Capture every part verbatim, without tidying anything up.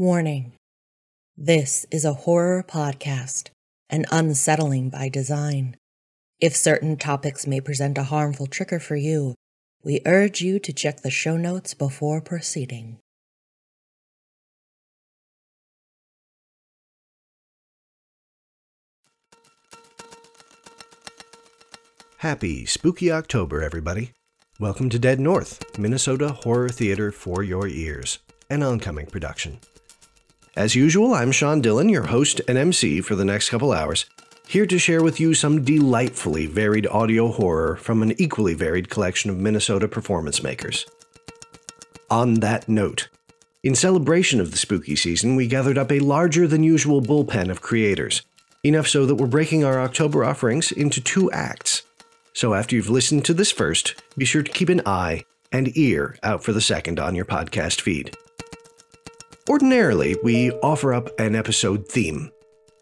Warning. This is a horror podcast and unsettling by design. If certain topics may present a harmful trigger for you, we urge you to check the show notes before proceeding. Happy Spooky October, everybody. Welcome to Dead North, Minnesota Horror Theater for Your Ears, an Oncoming production. As usual, I'm Sean Dillon, your host and M C for the next couple hours, here to share with you some delightfully varied audio horror from an equally varied collection of Minnesota performance makers. On that note, in celebration of the spooky season, we gathered up a larger-than-usual bullpen of creators, enough so that we're breaking our October offerings into two acts. So after you've listened to this first, be sure to keep an eye and ear out for the second on your podcast feed. Ordinarily, we offer up an episode theme,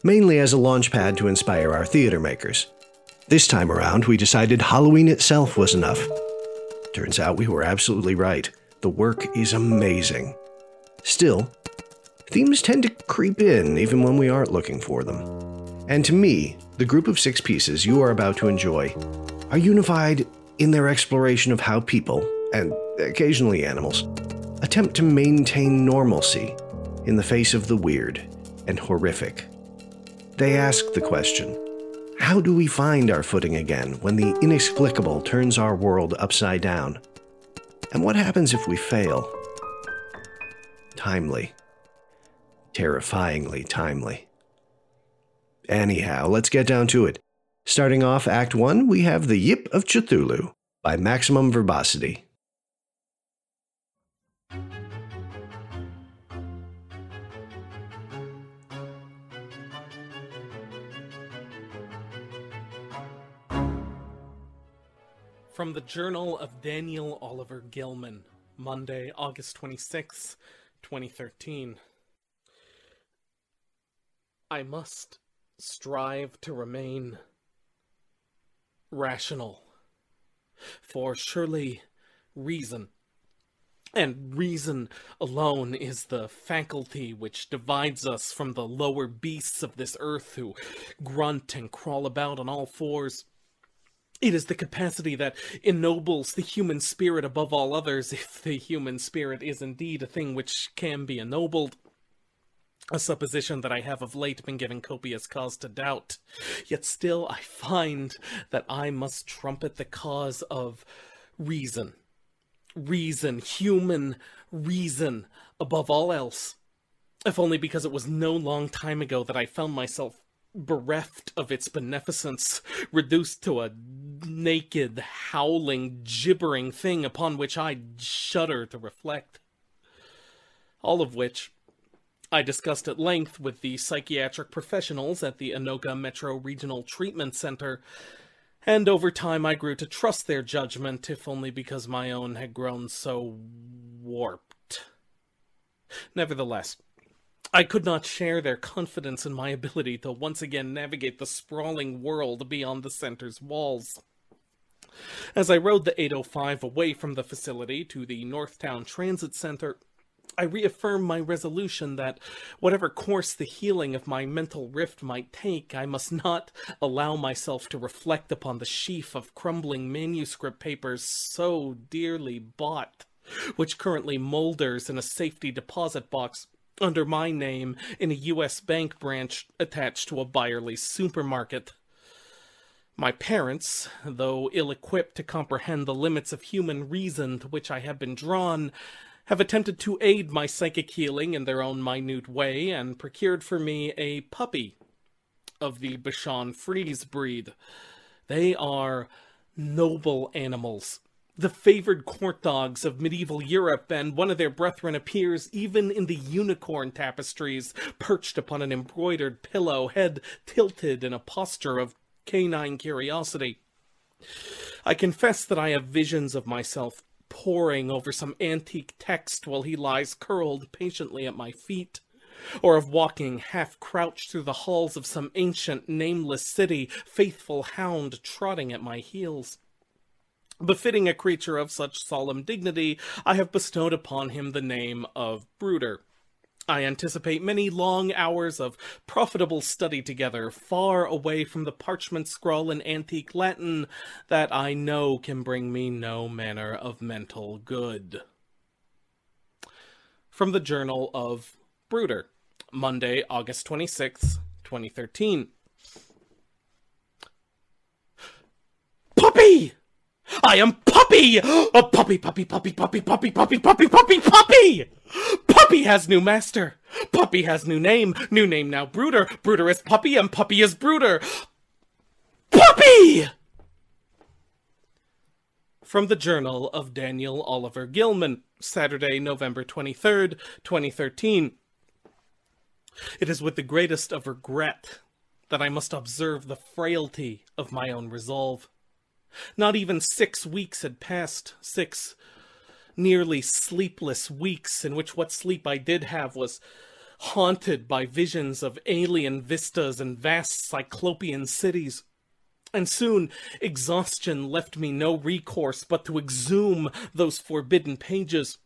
mainly as a launchpad to inspire our theater makers. This time around, we decided Halloween itself was enough. Turns out we were absolutely right. The work is amazing. Still, themes tend to creep in even when we aren't looking for them. And to me, the group of six pieces you are about to enjoy are unified in their exploration of how people, and occasionally animals, attempt to maintain normalcy in the face of the weird and horrific. They ask the question, how do we find our footing again when the inexplicable turns our world upside down? And what happens if we fail? Timely. Terrifyingly timely. Anyhow, let's get down to it. Starting off Act one, we have The Yip of Cthulhu by Maximum Verbosity. From the Journal of Daniel Oliver Gilman, Monday, August twenty-sixth, twenty thirteen. I must strive to remain rational, for surely reason, and reason alone, is the faculty which divides us from the lower beasts of this earth who grunt and crawl about on all fours. It is the capacity that ennobles the human spirit above all others, if the human spirit is indeed a thing which can be ennobled, a supposition that I have of late been given copious cause to doubt. Yet still I find that I must trumpet the cause of reason. Reason, human reason, above all else, if only because it was no long time ago that I found myself bereft of its beneficence, reduced to a naked, howling, gibbering thing upon which I shudder to reflect. All of which I discussed at length with the psychiatric professionals at the Anoka Metro Regional Treatment Center, and over time I grew to trust their judgment, if only because my own had grown so warped. Nevertheless, I could not share their confidence in my ability to once again navigate the sprawling world beyond the center's walls. As I rode the eight oh five away from the facility to the Northtown Transit Center, I reaffirmed my resolution that, whatever course the healing of my mental rift might take, I must not allow myself to reflect upon the sheaf of crumbling manuscript papers so dearly bought, which currently moulders in a safety deposit box under my name in a U S bank branch attached to a Byerly supermarket. My parents, though ill-equipped to comprehend the limits of human reason to which I have been drawn, have attempted to aid my psychic healing in their own minute way, and procured for me a puppy of the Bichon Frise breed. They are noble animals, the favored court dogs of medieval Europe, and one of their brethren appears even in the unicorn tapestries, perched upon an embroidered pillow, head tilted in a posture of canine curiosity. I confess that I have visions of myself poring over some antique text while he lies curled patiently at my feet, or of walking half-crouched through the halls of some ancient, nameless city, faithful hound trotting at my heels. Befitting a creature of such solemn dignity, I have bestowed upon him the name of Brooder, I anticipate many long hours of profitable study together, far away from the parchment scrawl in antique Latin that I know can bring me no manner of mental good. From the Journal of Brooder, Monday, August twenty-sixth, twenty thirteen. Puppy! I am Puppy! A puppy, puppy, puppy, puppy, puppy, puppy, puppy, puppy, puppy! Puppy has new master. Puppy has new name. New name now Brooder. Brooder is Puppy and Puppy is Brooder. Puppy! From the Journal of Daniel Oliver Gilman, Saturday, November twenty-third, twenty thirteen. It is with the greatest of regret that I must observe the frailty of my own resolve. Not even six weeks had passed, six nearly sleepless weeks in which what sleep I did have was haunted by visions of alien vistas and vast cyclopean cities. And soon exhaustion left me no recourse but to exhume those forbidden pages.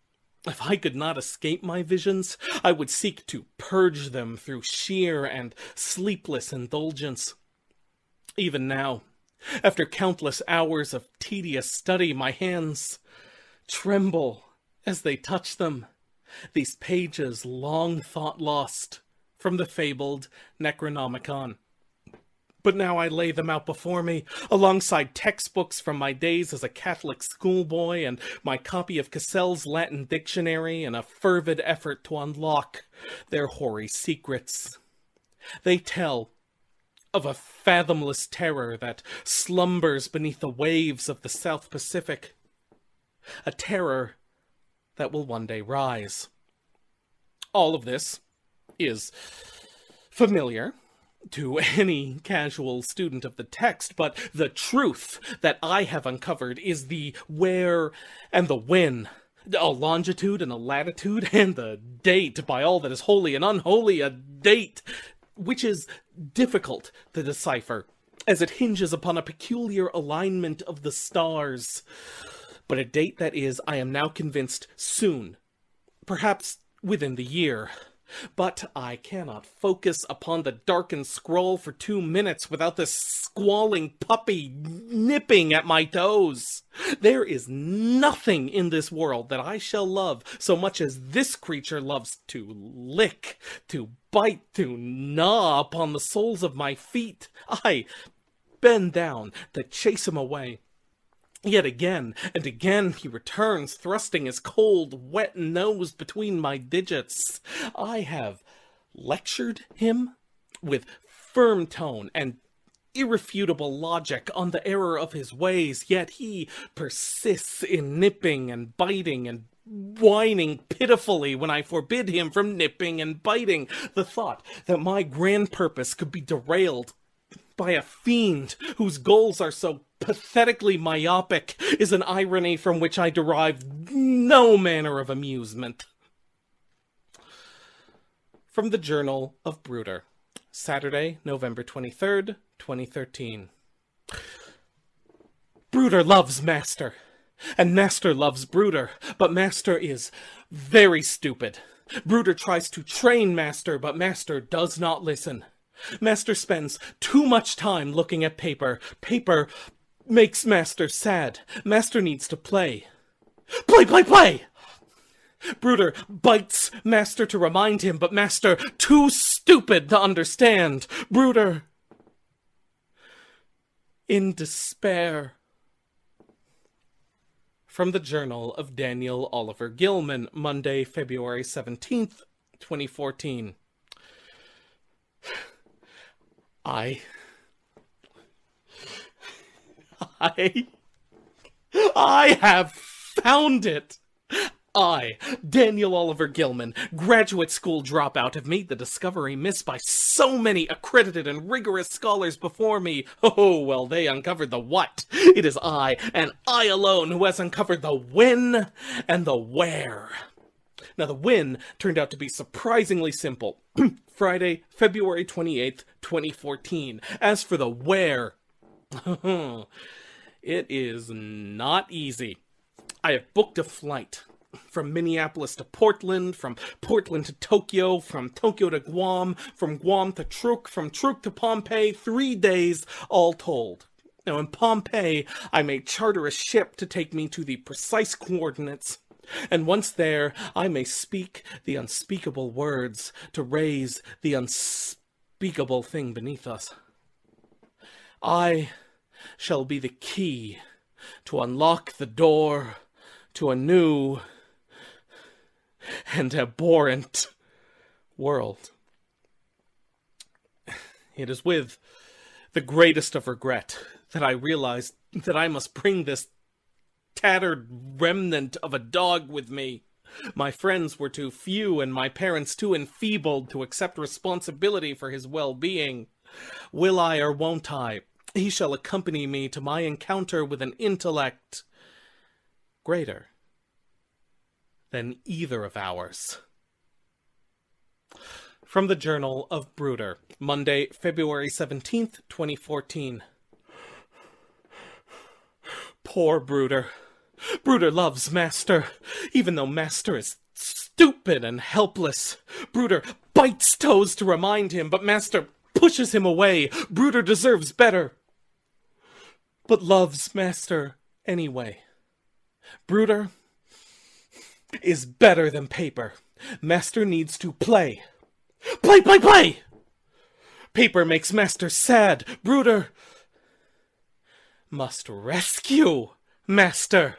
If I could not escape my visions, I would seek to purge them through sheer and sleepless indulgence. Even now, after countless hours of tedious study, my hands tremble as they touch them, these pages long thought lost from the fabled Necronomicon. But now I lay them out before me, alongside textbooks from my days as a Catholic schoolboy and my copy of Cassell's Latin Dictionary in a fervid effort to unlock their hoary secrets. They tell of a fathomless terror that slumbers beneath the waves of the South Pacific, a terror that will one day rise. All of this is familiar to any casual student of the text, but the truth that I have uncovered is the where and the when, a longitude and a latitude, and the date, by all that is holy and unholy, a date which is difficult to decipher, as it hinges upon a peculiar alignment of the stars. But a date that is, I am now convinced, soon, perhaps within the year. But I cannot focus upon the darkened scroll for two minutes without this squalling puppy nipping at my toes. There is nothing in this world that I shall love so much as this creature loves to lick, to bite, to gnaw upon the soles of my feet. I bend down to chase him away. Yet again and again he returns, thrusting his cold, wet nose between my digits. I have lectured him with firm tone and irrefutable logic on the error of his ways, yet he persists in nipping and biting and whining pitifully when I forbid him from nipping and biting. The thought that my grand purpose could be derailed by a fiend whose goals are so pathetically myopic is an irony from which I derive no manner of amusement. From the Journal of Brooder, Saturday, November twenty-third, twenty thirteen. Brooder loves Master, and Master loves Brooder, but Master is very stupid. Brooder tries to train Master, but Master does not listen. Master spends too much time looking at paper. Paper makes Master sad. Master needs to play. Play, play, play! Brooder bites Master to remind him, but Master too stupid to understand. Brooder, in despair. From the Journal of Daniel Oliver Gilman, Monday, February seventeenth, twenty fourteen. I... I, I have found it! I, Daniel Oliver Gilman, graduate school dropout, have made the discovery missed by so many accredited and rigorous scholars before me. Oh, well, they uncovered the what. It is I, and I alone, who has uncovered the when and the where. Now, the when turned out to be surprisingly simple. Friday, February twenty-eighth, twenty fourteen. As for the where... It is not easy. I have booked a flight from Minneapolis to Portland, from Portland to Tokyo, from Tokyo to Guam, from Guam to Truk, from Truk to Pompeii, three days all told. Now in Pompeii, I may charter a ship to take me to the precise coordinates, and once there, I may speak the unspeakable words to raise the unspeakable thing beneath us. I shall be the key to unlock the door to a new and abhorrent world. It is with the greatest of regret that I realize that I must bring this tattered remnant of a dog with me. My friends were too few, and my parents too enfeebled to accept responsibility for his well-being. Will I or won't I? He shall accompany me to my encounter with an intellect greater than either of ours. From the Journal of Bruder, Monday, February seventeenth, twenty fourteen. Poor Bruder. Bruder loves Master, even though Master is stupid and helpless. Bruder bites toes to remind him, but Master pushes him away. Bruder deserves better, but loves Master anyway. Bruder is better than paper. Master needs to play. Play, play, play! Paper makes Master sad. Bruder must rescue Master.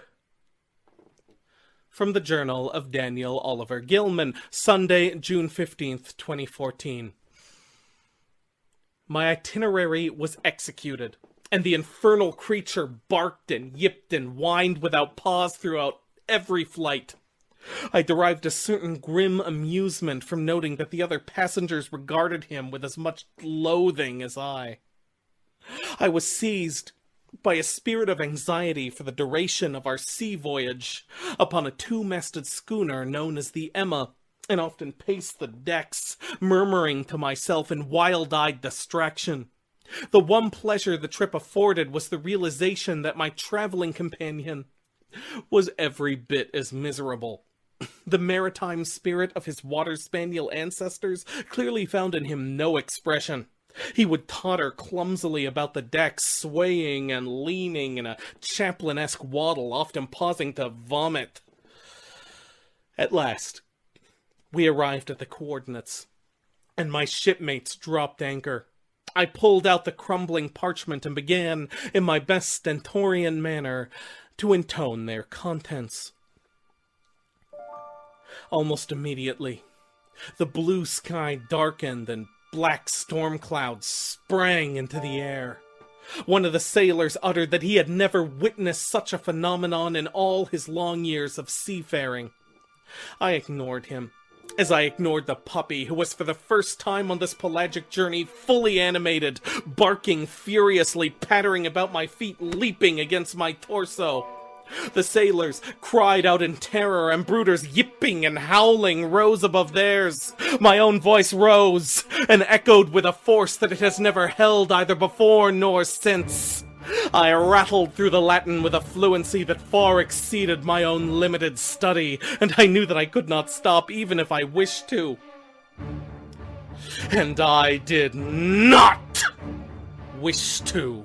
From the Journal of Daniel Oliver Gilman, Sunday, June fifteenth, twenty fourteen. My itinerary was executed, and the infernal creature barked and yipped and whined without pause throughout every flight. I derived a certain grim amusement from noting that the other passengers regarded him with as much loathing as I. I was seized by a spirit of anxiety for the duration of our sea voyage upon a two-masted schooner known as the Emma, and often paced the decks, murmuring to myself in wild-eyed distraction. The one pleasure the trip afforded was the realization that my traveling companion was every bit as miserable. The maritime spirit of his water spaniel ancestors clearly found in him no expression. He would totter clumsily about the decks, swaying and leaning in a Chaplin-esque waddle, often pausing to vomit. At last, we arrived at the coordinates, and my shipmates dropped anchor. I pulled out the crumbling parchment and began, in my best stentorian manner, to intone their contents. Almost immediately, the blue sky darkened and black storm clouds sprang into the air. One of the sailors uttered that he had never witnessed such a phenomenon in all his long years of seafaring. I ignored him, as I ignored the puppy, who was for the first time on this pelagic journey fully animated, barking furiously, pattering about my feet, leaping against my torso. The sailors cried out in terror, and Bruder's yipping and howling rose above theirs. My own voice rose, and echoed with a force that it has never held either before nor since. I rattled through the Latin with a fluency that far exceeded my own limited study, and I knew that I could not stop even if I wished to. And I did not wish to.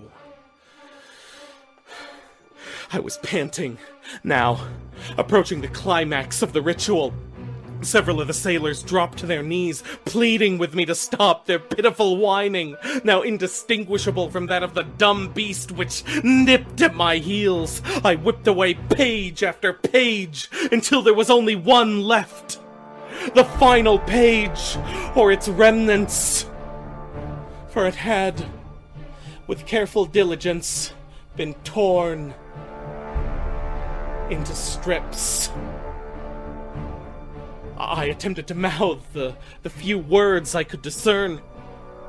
I was panting now, approaching the climax of the ritual. Several of the sailors dropped to their knees, pleading with me to stop their pitiful whining, now indistinguishable from that of the dumb beast which nipped at my heels. I whipped away page after page until there was only one left. The final page, or its remnants. For it had, with careful diligence, been torn into strips. I attempted to mouth the, the few words I could discern,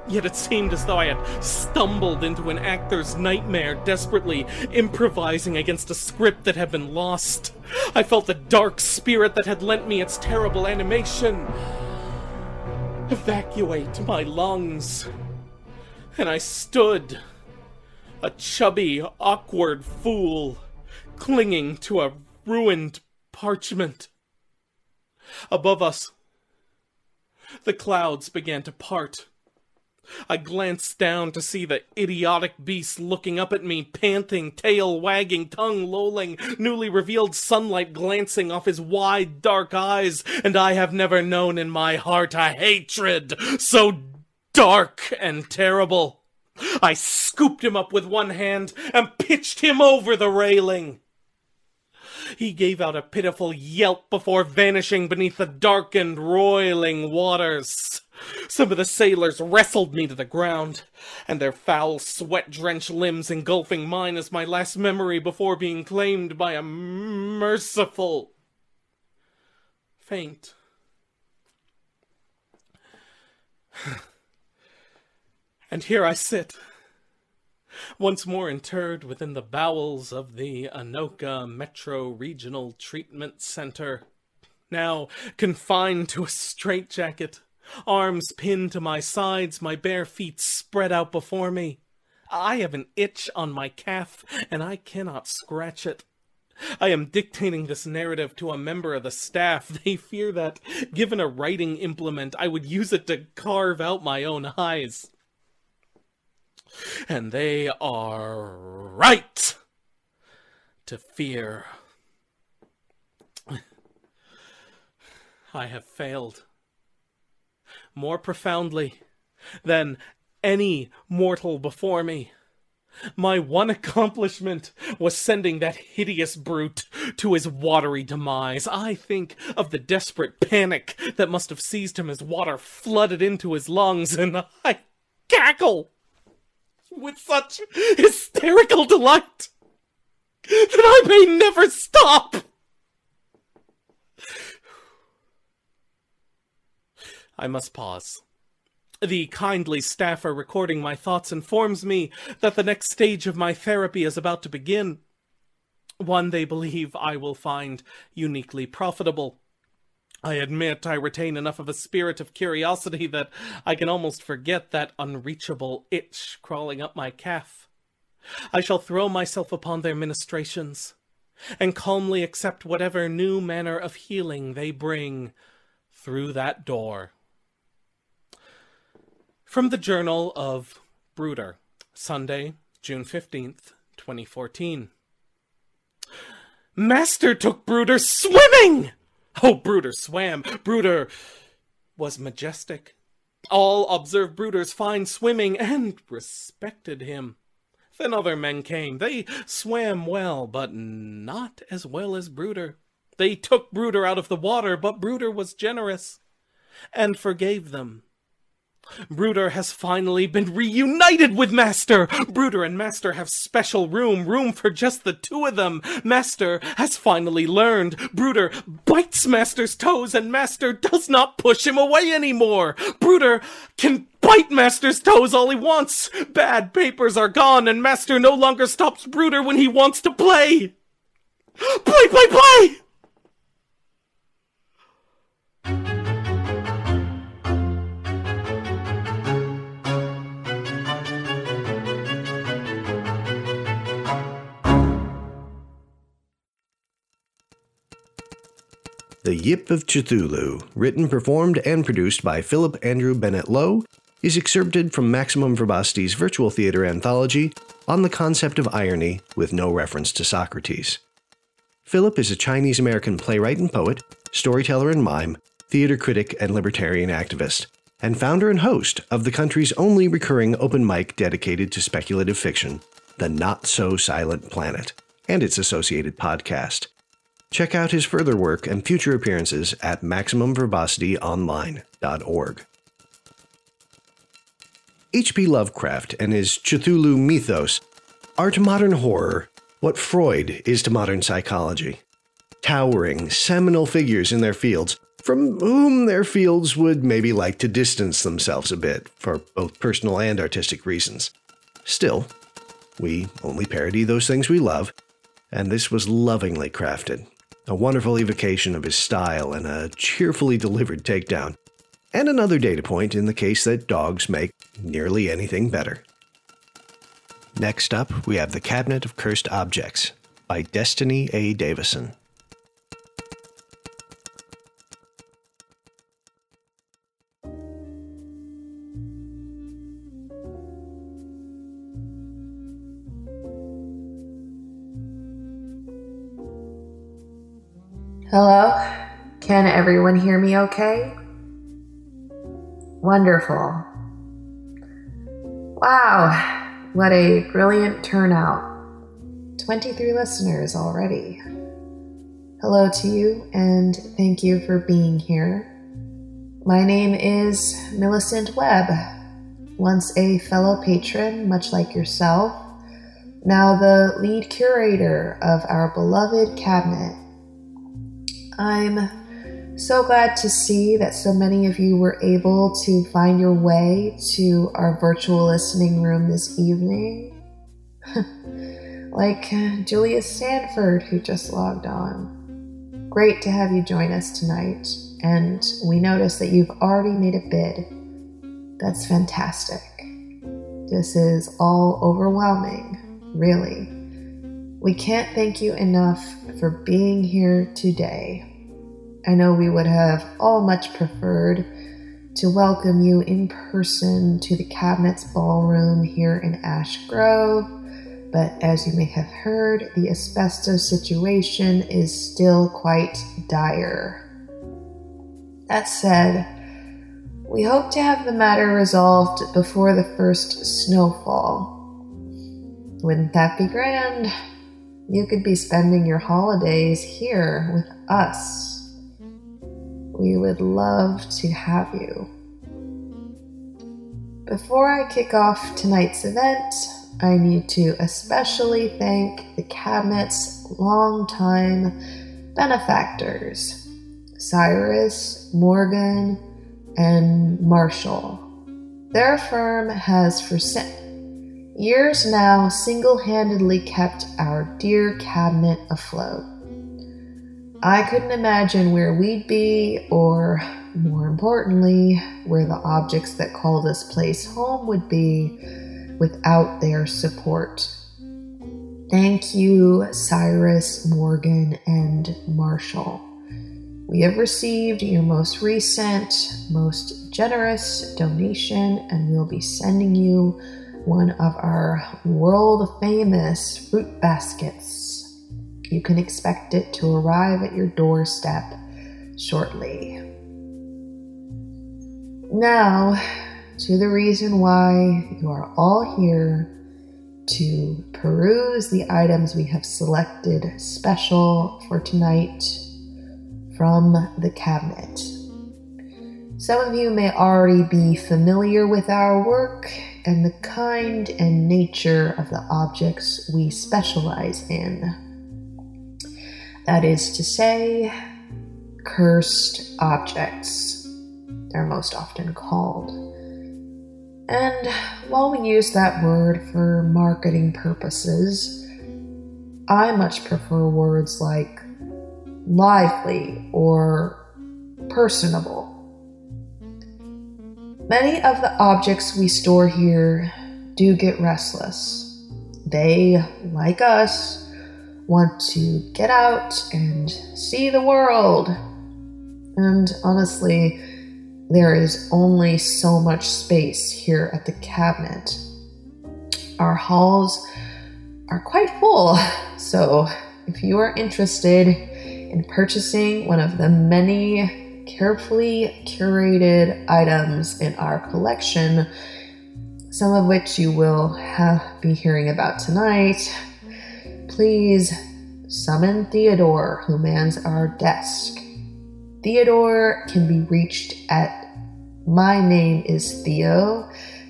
yet it seemed as though I had stumbled into an actor's nightmare, desperately improvising against a script that had been lost. I felt the dark spirit that had lent me its terrible animation evacuate my lungs, and I stood, a chubby, awkward fool, clinging to a ruined parchment. Above us, the clouds began to part. I glanced down to see the idiotic beast looking up at me, panting, tail wagging, tongue lolling, newly revealed sunlight glancing off his wide, dark eyes, and I have never known in my heart a hatred so dark and terrible. I scooped him up with one hand and pitched him over the railing. He gave out a pitiful yelp before vanishing beneath the darkened, roiling waters. Some of the sailors wrestled me to the ground, and their foul, sweat-drenched limbs engulfing mine is my last memory before being claimed by a merciful faint. And here I sit, once more interred within the bowels of the Anoka Metro Regional Treatment Center, now confined to a straitjacket. Arms pinned to my sides, my bare feet spread out before me. I have an itch on my calf, and I cannot scratch it. I am dictating this narrative to a member of the staff. They fear that, given a writing implement, I would use it to carve out my own eyes. And they are right to fear. I have failed. More profoundly than any mortal before me. My one accomplishment was sending that hideous brute to his watery demise. I think of the desperate panic that must have seized him as water flooded into his lungs, and I cackle with such hysterical delight that I may never stop. I must pause. The kindly staffer recording my thoughts informs me that the next stage of my therapy is about to begin. One they believe I will find uniquely profitable. I admit I retain enough of a spirit of curiosity that I can almost forget that unreachable itch crawling up my calf. I shall throw myself upon their ministrations and calmly accept whatever new manner of healing they bring through that door. From the Journal of Brooder, Sunday, June fifteenth, twenty fourteen. Master took Brooder swimming! Oh, Brooder swam. Brooder was majestic. All observed Brooder's fine swimming and respected him. Then other men came. They swam well, but not as well as Brooder. They took Brooder out of the water, but Brooder was generous and forgave them. Brooder has finally been reunited with Master. Brooder and Master have special room, room for just the two of them. Master has finally learned. Brooder bites Master's toes, and Master does not push him away anymore. Brooder can bite Master's toes all he wants. Bad papers are gone, and Master no longer stops Brooder when he wants to play. Play, play, play! The Yip of Cthulhu, written, performed, and produced by Philip Andrew Bennett Lowe, is excerpted from Maximum Verbosity's virtual theater anthology On the Concept of Irony with No Reference to Socrates. Philip is a Chinese-American playwright and poet, storyteller and mime, theater critic and libertarian activist, and founder and host of the country's only recurring open mic dedicated to speculative fiction, The Not-So-Silent Planet, and its associated podcast. Check out his further work and future appearances at Maximum Verbosity Online dot org. H P Lovecraft and his Cthulhu mythos are to modern horror what Freud is to modern psychology. Towering, seminal figures in their fields, from whom their fields would maybe like to distance themselves a bit, for both personal and artistic reasons. Still, we only parody those things we love, and this was lovingly crafted. A wonderful evocation of his style and a cheerfully delivered takedown, and another data point in the case that dogs make nearly anything better. Next up, we have The Cabinet of Cursed Objects by Destiny A. Davison. Hello? Can everyone hear me okay? Wonderful. Wow, what a brilliant turnout. twenty-three listeners already. Hello to you, and thank you for being here. My name is Millicent Webb, once a fellow patron, much like yourself, now the lead curator of our beloved cabinet. I'm so glad to see that so many of you were able to find your way to our virtual listening room this evening. Like Julius Sanford, who just logged on. Great to have you join us tonight, and we notice that you've already made a bid. That's fantastic. This is all overwhelming, really. We can't thank you enough for being here today. I know we would have all much preferred to welcome you in person to the Cabinet's Ballroom here in Ash Grove, but as you may have heard, the asbestos situation is still quite dire. That said, we hope to have the matter resolved before the first snowfall. Wouldn't that be grand? You could be spending your holidays here with us. We would love to have you. Before I kick off tonight's event, I need to especially thank the Cabinet's longtime benefactors, Cyrus, Morgan, and Marshall. Their firm has for years now single-handedly kept our dear cabinet afloat. I couldn't imagine where we'd be, or more importantly, where the objects that call this place home would be without their support. Thank you, Cyrus, Morgan, and Marshall. We have received your most recent, most generous donation, and we'll be sending you one of our world-famous fruit baskets. You can expect it to arrive at your doorstep shortly. Now, to the reason why you are all here to peruse the items we have selected special for tonight from the cabinet. Some of you may already be familiar with our work and the kind and nature of the objects we specialize in. That is to say, cursed objects, they're most often called. And while we use that word for marketing purposes, I much prefer words like lively or personable. Many of the objects we store here do get restless. They, like us, want to get out and see the world. And honestly, there is only so much space here at the cabinet. Our halls are quite full, so if you are interested in purchasing one of the many carefully curated items in our collection, some of which you will have, be hearing about tonight, please summon Theodore, who mans our desk. Theodore can be reached at my name is Theo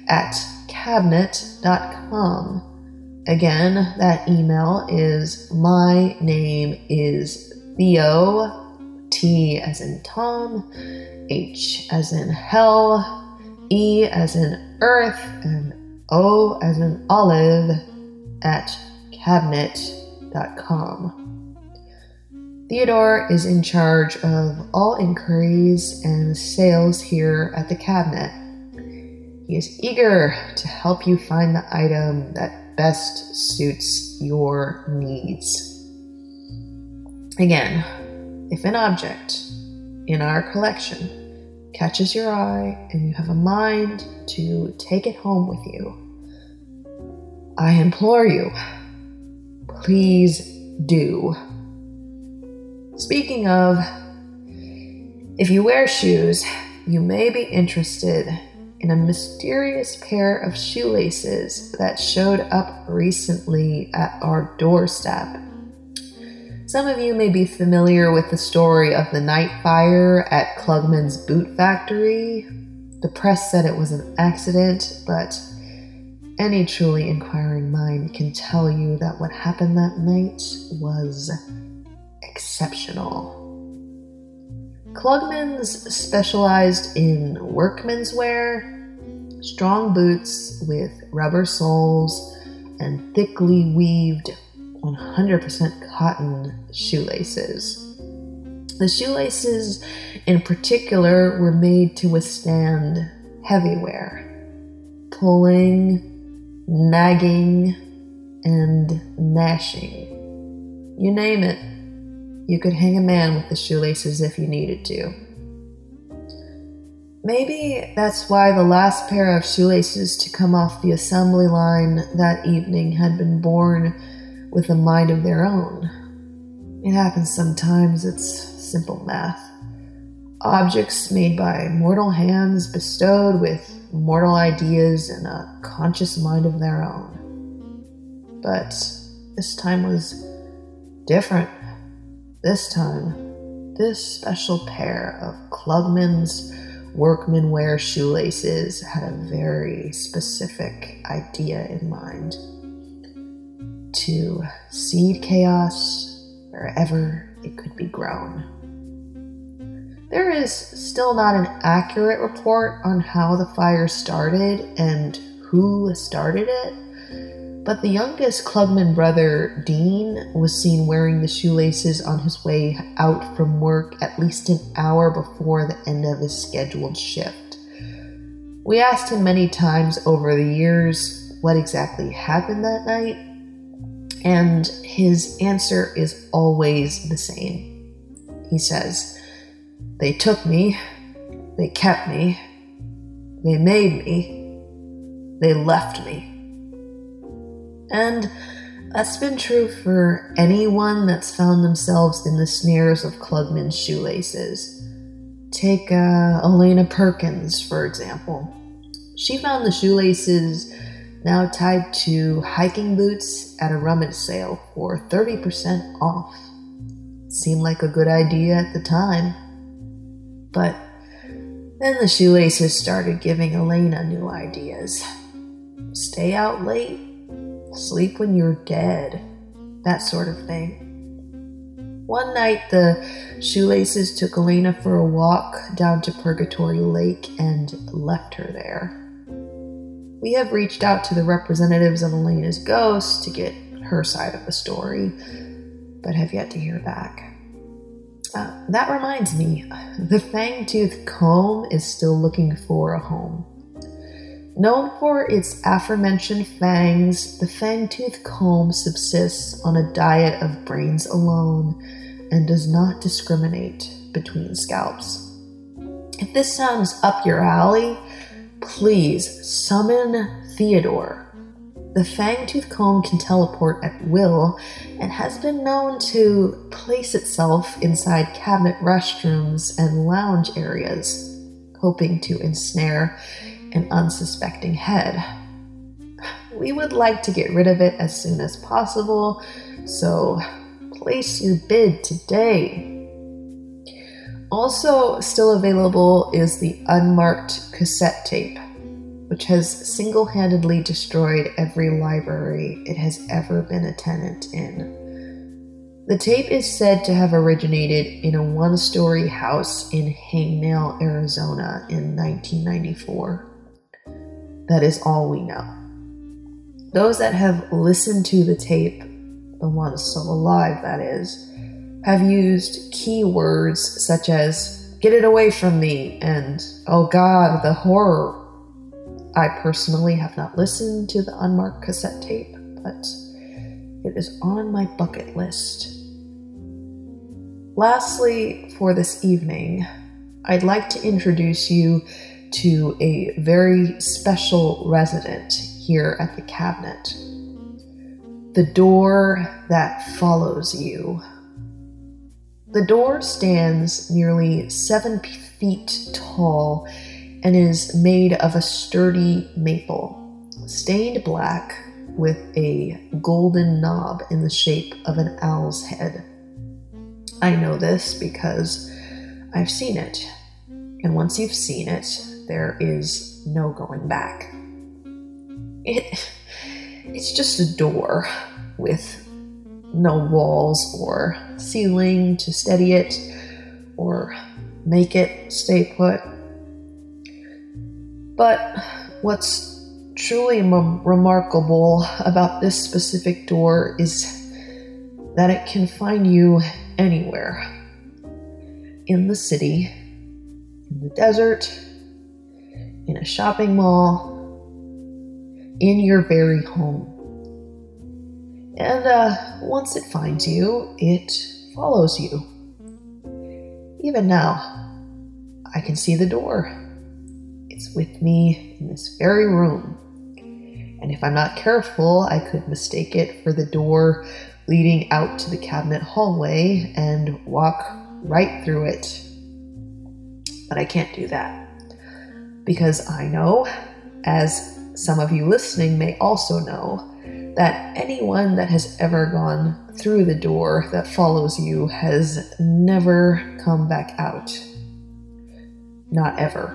at cabinet dot com. Again, that email is my name is Theo, T as in Tom, H as in hell, E as in earth, and O as in olive at cabinet dot com. Theodore is in charge of all inquiries and sales here at the cabinet. He is eager to help you find the item that best suits your needs. Again, if an object in our collection catches your eye and you have a mind to take it home with you, I implore you, please do. Speaking of, if you wear shoes, you may be interested in a mysterious pair of shoelaces that showed up recently at our doorstep. Some of you may be familiar with the story of the night fire at Klugman's Boot Factory. The press said it was an accident, but any truly inquiring mind can tell you that what happened that night was exceptional. Klugman's specialized in workman's wear, strong boots with rubber soles, and thickly weaved one hundred percent cotton shoelaces. The shoelaces in particular were made to withstand heavy wear, pulling, nagging, and gnashing. You name it. You could hang a man with the shoelaces if you needed to. Maybe that's why the last pair of shoelaces to come off the assembly line that evening had been born with a mind of their own. It happens sometimes, it's simple math. Objects made by mortal hands bestowed with mortal ideas and a conscious mind of their own. But this time was different. This time, this special pair of Klugman's workman wear shoelaces had a very specific idea in mind. To seed chaos wherever it could be grown. There is still not an accurate report on how the fire started and who started it. But the youngest Klugman brother, Dean, was seen wearing the shoelaces on his way out from work at least an hour before the end of his scheduled shift. We asked him many times over the years what exactly happened that night, and his answer is always the same. He says, "They took me, they kept me, they made me, they left me." And that's been true for anyone that's found themselves in the snares of Klugman's shoelaces. Take uh, Elena Perkins, for example. She found the shoelaces now tied to hiking boots at a rummage sale for thirty percent off. Seemed like a good idea at the time. But then the shoelaces started giving Elena new ideas. Stay out late. Sleep when you're dead, that sort of thing. One night, the shoelaces took Elena for a walk down to Purgatory Lake and left her there. We have reached out to the representatives of Elena's ghost to get her side of the story, but have yet to hear back. Uh, that reminds me, the fang-tooth comb is still looking for a home. Known for its aforementioned fangs, the fang-tooth comb subsists on a diet of brains alone and does not discriminate between scalps. If this sounds up your alley, please summon Theodore. The fang-tooth comb can teleport at will and has been known to place itself inside cabinet restrooms and lounge areas, hoping to ensnare an unsuspecting head. We would like to get rid of it as soon as possible, so place your bid today. Also still available is the unmarked cassette tape, which has single-handedly destroyed every library it has ever been a tenant in. The tape is said to have originated in a one-story house in Hangnail, Arizona in nineteen ninety-four. That is all we know. Those that have listened to the tape, the ones still alive that is, have used keywords such as, "Get it away from me," and, "Oh God, the horror." I personally have not listened to the unmarked cassette tape, but it is on my bucket list. Lastly, for this evening, I'd like to introduce you to a very special resident here at the cabinet. The door that follows you. The door stands nearly seven feet tall and is made of a sturdy maple, stained black with a golden knob in the shape of an owl's head. I know this because I've seen it, and once you've seen it, there is no going back. It, it's just a door with no walls or ceiling to steady it or make it stay put. But what's truly m- remarkable about this specific door is that it can find you anywhere. In the city, in the desert, in a shopping mall, in your very home. And uh, once it finds you, it follows you. Even now, I can see the door. It's with me in this very room. And if I'm not careful, I could mistake it for the door leading out to the cabinet hallway and walk right through it. But I can't do that, because I know, as some of you listening may also know, that anyone that has ever gone through the door that follows you has never come back out. Not ever.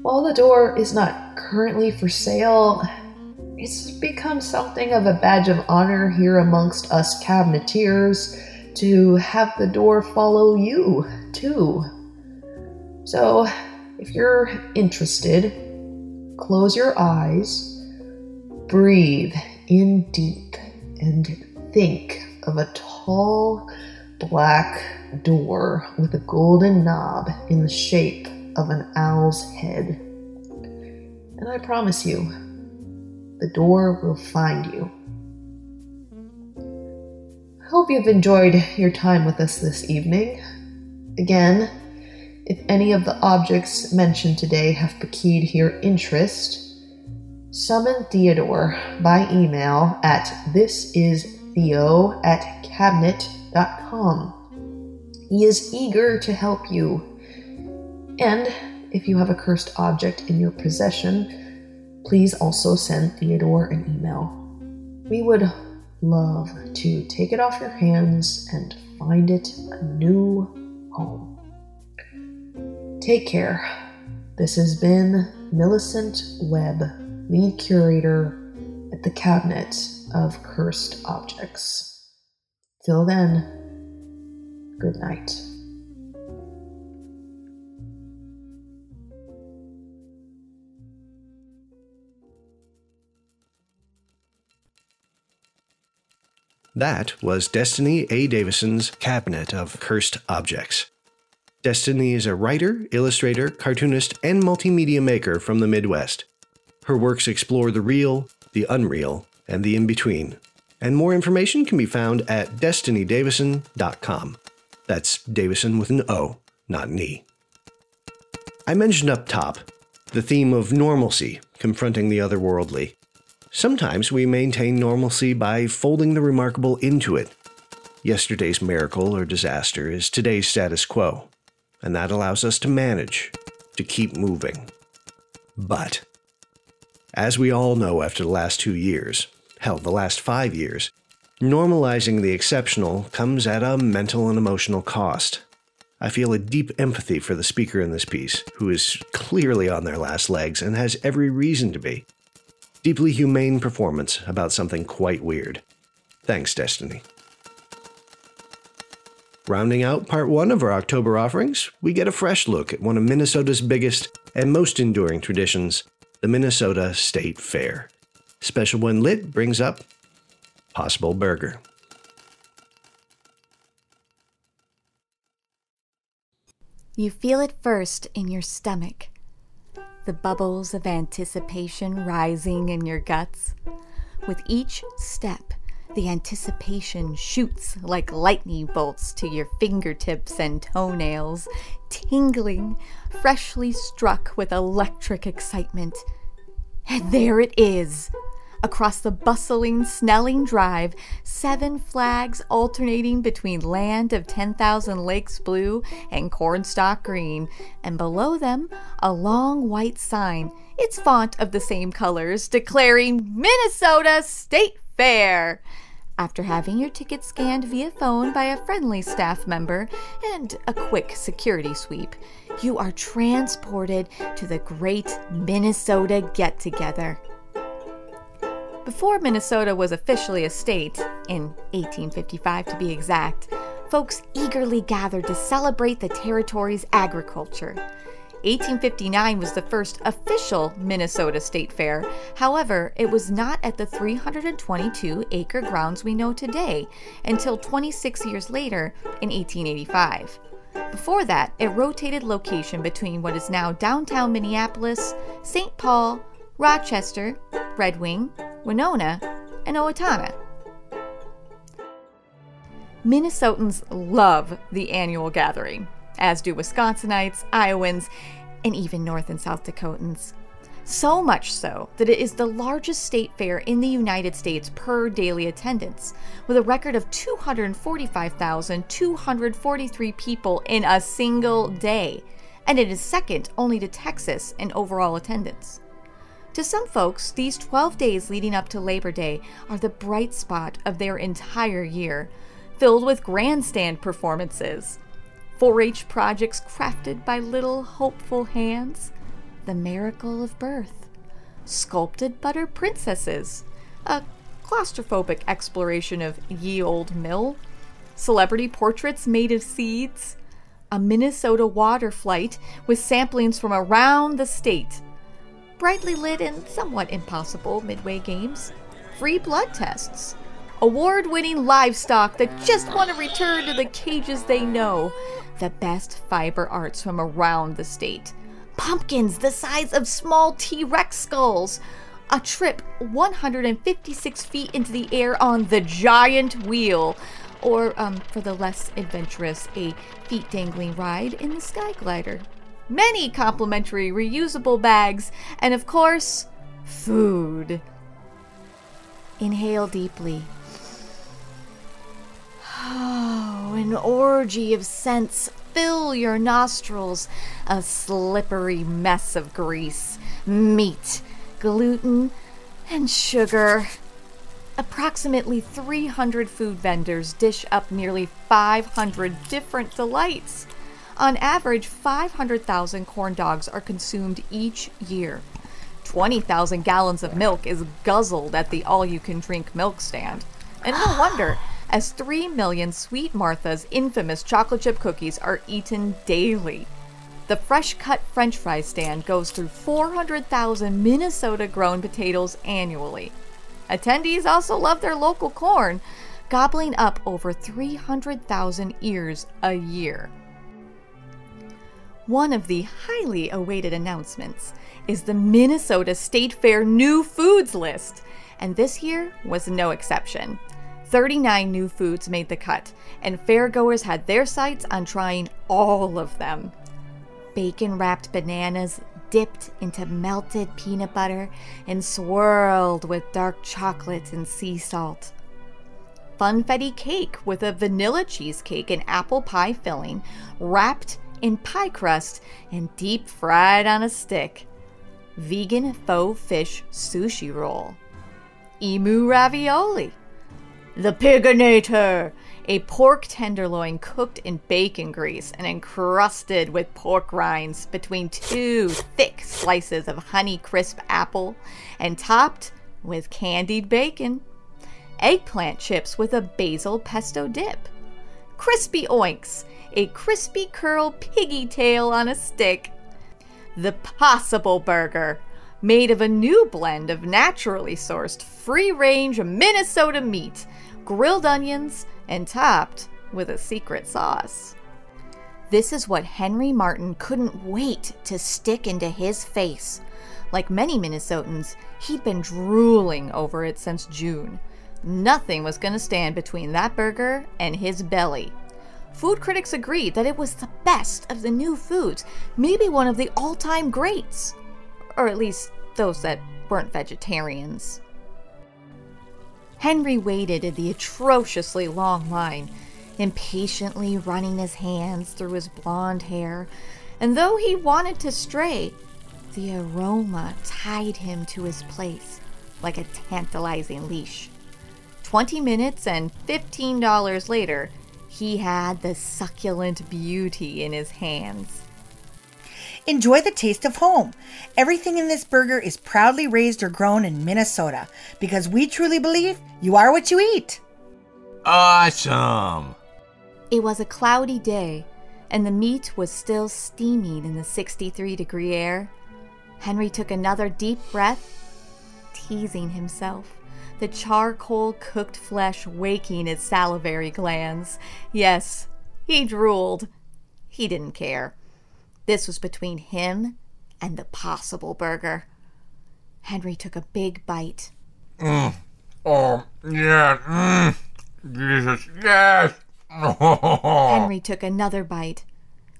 While the door is not currently for sale, it's become something of a badge of honor here amongst us cabineteers to have the door follow you, too. So, if you're interested, close your eyes, breathe in deep, and think of a tall black door with a golden knob in the shape of an owl's head. And I promise you, the door will find you. I hope you've enjoyed your time with us this evening. Again, if any of the objects mentioned today have piqued your interest, summon Theodore by email at this is theo at cabinet dot com. He is eager to help you. And if you have a cursed object in your possession, please also send Theodore an email. We would love to take it off your hands and find it a new home. Take care. This has been Millicent Webb, lead curator at the Cabinet of Cursed Objects. Till then, good night. That was Destiny A. Davison's Cabinet of Cursed Objects. Destiny is a writer, illustrator, cartoonist, and multimedia maker from the Midwest. Her works explore the real, the unreal, and the in-between. And more information can be found at destiny davison dot com. That's Davison with an O, not an E. I mentioned up top the theme of normalcy, confronting the otherworldly. Sometimes we maintain normalcy by folding the remarkable into it. Yesterday's miracle or disaster is today's status quo. And that allows us to manage, to keep moving. But, as we all know after the last two years, hell, the last five years, normalizing the exceptional comes at a mental and emotional cost. I feel a deep empathy for the speaker in this piece, who is clearly on their last legs and has every reason to be. Deeply humane performance about something quite weird. Thanks, Destiny. Rounding out part one of our October offerings, we get a fresh look at one of Minnesota's biggest and most enduring traditions, the Minnesota State Fair. Special When Lit brings up Possible Burger. You feel it first in your stomach, the bubbles of anticipation rising in your guts. With each step, The anticipation shoots like lightning bolts to your fingertips and toenails, tingling, freshly struck with electric excitement. And there it is! Across the bustling Snelling Drive, seven flags alternating between land of ten thousand lakes blue and cornstalk green, and below them a long white sign, its font of the same colors, declaring Minnesota State Fair. After having your ticket scanned via phone by a friendly staff member and a quick security sweep, you are transported to the Great Minnesota Get-Together. Before Minnesota was officially a state, in eighteen fifty-five to be exact, folks eagerly gathered to celebrate the territory's agriculture. eighteen fifty-nine was the first official Minnesota State Fair. However, it was not at the three hundred twenty-two acre grounds we know today until twenty-six years later in eighteen eighty-five. Before that, it rotated location between what is now downtown Minneapolis, Saint Paul, Rochester, Red Wing, Winona, and Owatonna. Minnesotans love the annual gathering, as do Wisconsinites, Iowans, and even North and South Dakotans. So much so that it is the largest state fair in the United States per daily attendance, with a record of two hundred forty-five thousand two hundred forty-three people in a single day, and it is second only to Texas in overall attendance. To some folks, these twelve days leading up to Labor Day are the bright spot of their entire year, filled with grandstand performances, four H projects crafted by little hopeful hands, the miracle of birth, sculpted butter princesses, a claustrophobic exploration of Ye Old Mill, celebrity portraits made of seeds, a Minnesota water flight with samplings from around the state, brightly lit and somewhat impossible midway games, free blood tests, award-winning livestock that just want to return to the cages they know, the best fiber arts from around the state, pumpkins the size of small T-Rex skulls, a trip one hundred fifty-six feet into the air on the giant wheel, or um, for the less adventurous, a feet-dangling ride in the sky glider. Many complimentary reusable bags, and of course, food. Inhale deeply. Oh, an orgy of scents fill your nostrils. A slippery mess of grease, meat, gluten, and sugar. Approximately three hundred food vendors dish up nearly five hundred different delights. On average, five hundred thousand corn dogs are consumed each year. twenty thousand gallons of milk is guzzled at the all-you-can-drink milk stand. And no wonder, as three million Sweet Martha's infamous chocolate chip cookies are eaten daily. The fresh-cut French fry stand goes through four hundred thousand Minnesota-grown potatoes annually. Attendees also love their local corn, gobbling up over three hundred thousand ears a year. One of the highly awaited announcements is the Minnesota State Fair New Foods list, and this year was no exception. thirty-nine new foods made the cut, and fairgoers had their sights on trying all of them. Bacon-wrapped bananas dipped into melted peanut butter and swirled with dark chocolate and sea salt. Funfetti cake with a vanilla cheesecake and apple pie filling, wrapped in pie crust and deep fried on a stick. Vegan faux fish sushi roll. Emu ravioli. The Piginator, a pork tenderloin cooked in bacon grease and encrusted with pork rinds between two thick slices of honey crisp apple and topped with candied bacon. Eggplant chips with a basil pesto dip. Crispy Oinks, a crispy curl piggy tail on a stick. The Possible Burger, made of a new blend of naturally sourced free-range Minnesota meat, grilled onions, and topped with a secret sauce. This is what Henry Martin couldn't wait to stick into his face. Like many Minnesotans, he'd been drooling over it since June. Nothing was going to stand between that burger and his belly. Food critics agreed that it was the best of the new foods, maybe one of the all-time greats. Or at least those that weren't vegetarians. Henry waited in the atrociously long line, impatiently running his hands through his blonde hair, and though he wanted to stray, the aroma tied him to his place like a tantalizing leash. Twenty minutes and fifteen dollars later, he had the succulent beauty in his hands. Enjoy the taste of home. Everything in this burger is proudly raised or grown in Minnesota because we truly believe you are what you eat. Awesome. It was a cloudy day, and the meat was still steaming in the sixty-three degree air. Henry took another deep breath, teasing himself, the charcoal cooked flesh waking his salivary glands. Yes, he drooled. He didn't care. This was between him and the possible burger. Henry took a big bite. Mm. Oh, yeah. Mm. Jesus, yes. Henry took another bite.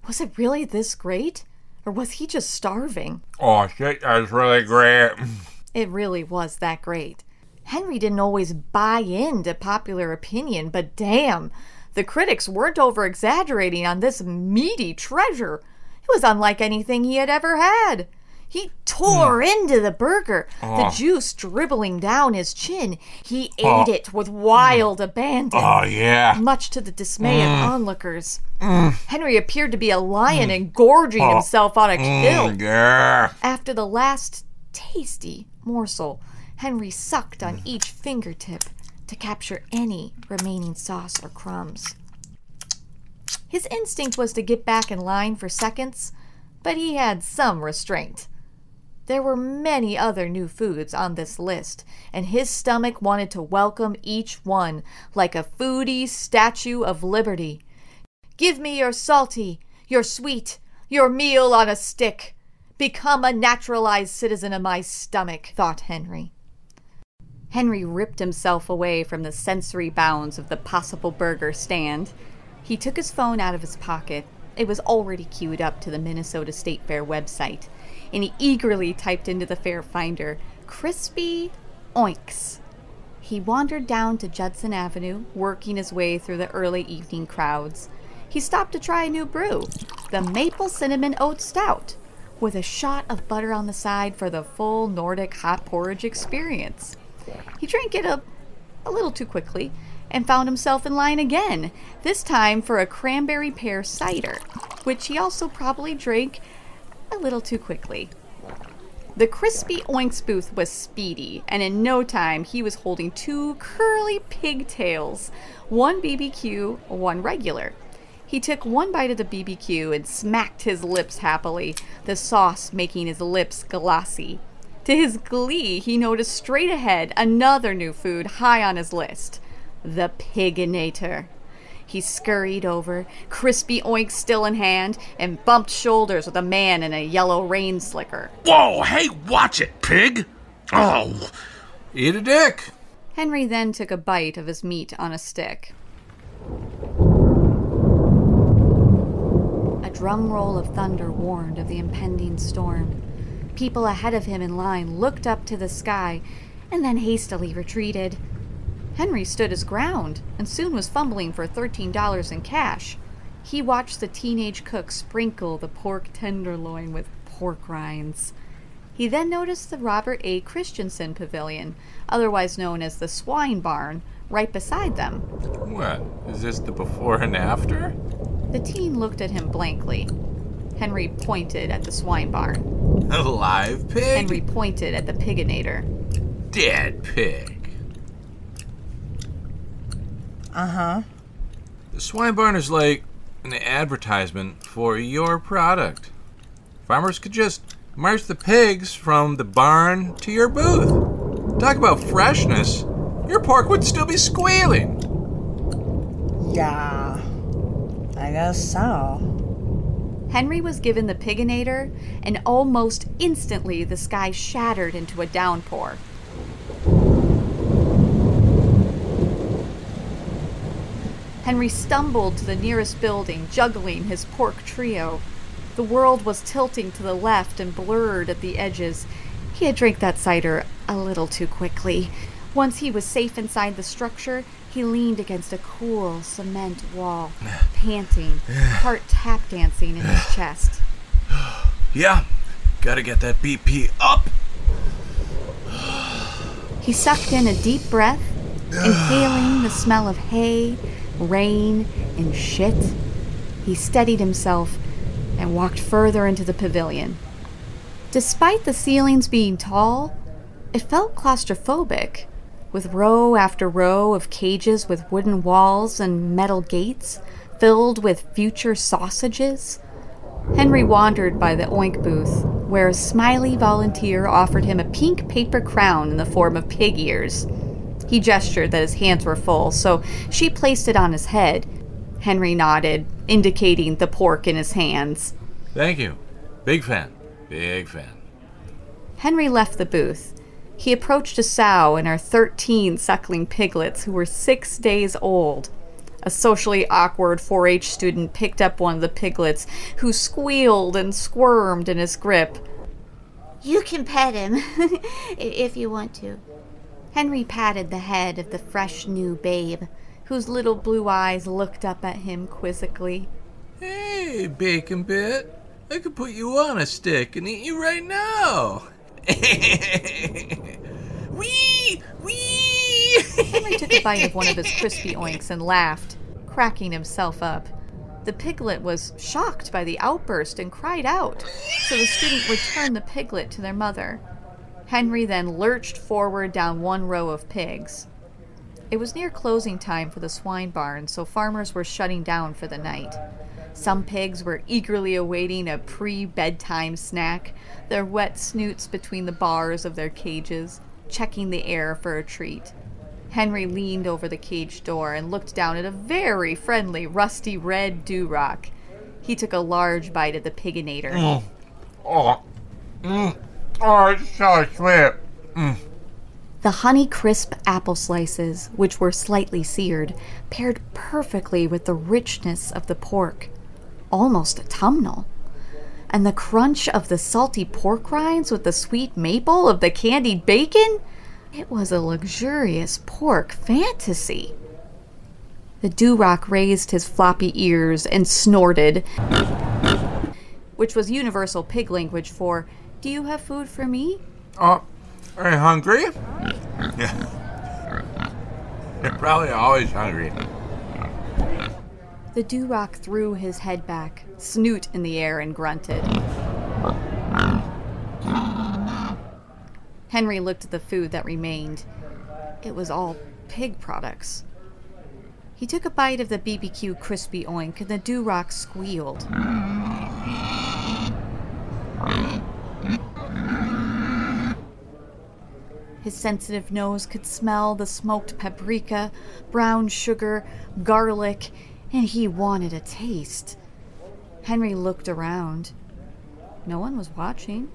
Was it really this great? Or was he just starving? Oh, shit, that was really great. It really was that great. Henry didn't always buy into popular opinion, but damn, the critics weren't over-exaggerating on this meaty treasure. It was unlike anything he had ever had. He tore mm. into the burger, oh. the juice dribbling down his chin. He oh. ate it with wild mm. abandon, oh, yeah. much to the dismay mm. of onlookers. Mm. Henry appeared to be a lion mm. engorging oh. himself on a kill. Mm, yeah. After the last tasty morsel, Henry sucked on each fingertip to capture any remaining sauce or crumbs. His instinct was to get back in line for seconds, but he had some restraint. There were many other new foods on this list, and his stomach wanted to welcome each one like a foodie statue of liberty. Give me your salty, your sweet, your meal on a stick. Become a naturalized citizen of my stomach, thought Henry. Henry ripped himself away from the sensory bounds of the possible burger stand. He took his phone out of his pocket. It was already queued up to the Minnesota State Fair website, and he eagerly typed into the fair finder, crispy oinks. He wandered down to Judson Avenue, working his way through the early evening crowds. He stopped to try a new brew, the Maple Cinnamon Oat Stout, with a shot of butter on the side for the full Nordic hot porridge experience. He drank it up a little too quickly, and found himself in line again, this time for a cranberry pear cider, which he also probably drank a little too quickly. The crispy oinks booth was speedy, and in no time he was holding two curly pigtails, one B B Q, one regular. He took one bite of the B B Q and smacked his lips happily, the sauce making his lips glossy. To his glee, he noticed straight ahead another new food high on his list. The Piginator. He scurried over, crispy oink still in hand, and bumped shoulders with a man in a yellow rain slicker. Whoa, hey, watch it, pig! Oh, eat a dick! Henry then took a bite of his meat on a stick. A drum roll of thunder warned of the impending storm. People ahead of him in line looked up to the sky and then hastily retreated. Henry stood his ground and soon was fumbling for thirteen dollars in cash. He watched the teenage cook sprinkle the pork tenderloin with pork rinds. He then noticed the Robert A. Christensen Pavilion, otherwise known as the Swine Barn, right beside them. What? Is this the before and after? The teen looked at him blankly. Henry pointed at the Swine Barn. A live pig? Henry pointed at the Piginator. Dead pig. Uh-huh. The Swine Barn is like an advertisement for your product. Farmers could just march the pigs from the barn to your booth. Talk about freshness. Your pork would still be squealing. Yeah, I guess so. Henry was given the Piginator, and almost instantly the sky shattered into a downpour. Henry stumbled to the nearest building, juggling his pork trio. The world was tilting to the left and blurred at the edges. He had drank that cider a little too quickly. Once he was safe inside the structure, he leaned against a cool cement wall, panting, heart tap dancing in his chest. Yeah, gotta get that B P up. He sucked in a deep breath, inhaling the smell of hay, rain, and shit. He steadied himself and walked further into the pavilion. Despite the ceilings being tall, it felt claustrophobic, with row after row of cages with wooden walls and metal gates filled with future sausages. Henry wandered by the oink booth, where a smiley volunteer offered him a pink paper crown in the form of pig ears. He gestured that his hands were full, so she placed it on his head. Henry nodded, indicating the pork in his hands. Thank you. Big fan. Big fan. Henry left the booth. He approached a sow and her thirteen suckling piglets who were six days old. A socially awkward four H student picked up one of the piglets, who squealed and squirmed in his grip. You can pet him, if you want to. Henry patted the head of the fresh new babe, whose little blue eyes looked up at him quizzically. Hey, Bacon Bit, I could put you on a stick and eat you right now. Wee! Wee! Henry took a bite of one of his crispy oinks and laughed, cracking himself up. The piglet was shocked by the outburst and cried out, so the student returned the piglet to their mother. Henry then lurched forward down one row of pigs. It was near closing time for the swine barn, so farmers were shutting down for the night. Some pigs were eagerly awaiting a pre-bedtime snack, their wet snoots between the bars of their cages, checking the air for a treat. Henry leaned over the cage door and looked down at a very friendly, rusty red duroc. He took a large bite of the piginator. Mm. Oh. Mm. Oh, it's so sweet. Mm. The honey crisp apple slices, which were slightly seared, paired perfectly with the richness of the pork, almost autumnal. And the crunch of the salty pork rinds with the sweet maple of the candied bacon? It was a luxurious pork fantasy. The duroc raised his floppy ears and snorted, which was universal pig language for, do you have food for me? Oh, are you hungry? Yeah. They're probably always hungry. The duroc threw his head back, snoot in the air, and grunted. Henry looked at the food that remained. It was all pig products. He took a bite of the B B Q crispy oink and the duroc squealed. His sensitive nose could smell the smoked paprika, brown sugar, garlic, and he wanted a taste. Henry looked around. No one was watching.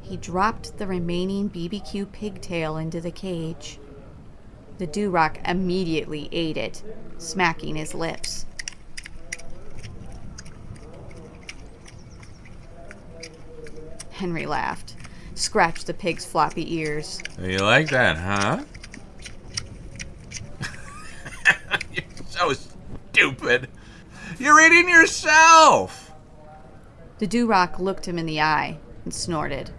He dropped the remaining B B Q pigtail into the cage. The duroc immediately ate it, smacking his lips. Henry laughed, scratched the pig's floppy ears. You like that, huh? You're so stupid. You're eating yourself. The duroc looked him in the eye and snorted.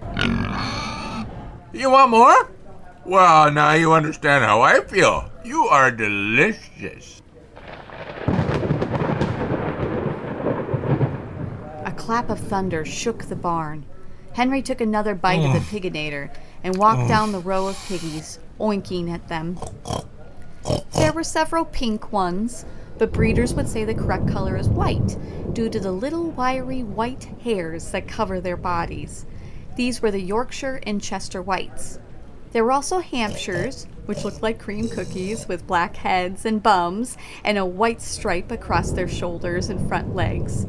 You want more? Well, now you understand how I feel. You are delicious. A clap of thunder shook the barn. Henry took another bite oh. of the piginator and walked oh. down the row of piggies, oinking at them. There were several pink ones, but breeders would say the correct color is white due to the little wiry white hairs that cover their bodies. These were the Yorkshire and Chester Whites. There were also Hampshires, which looked like cream cookies with black heads and bums and a white stripe across their shoulders and front legs.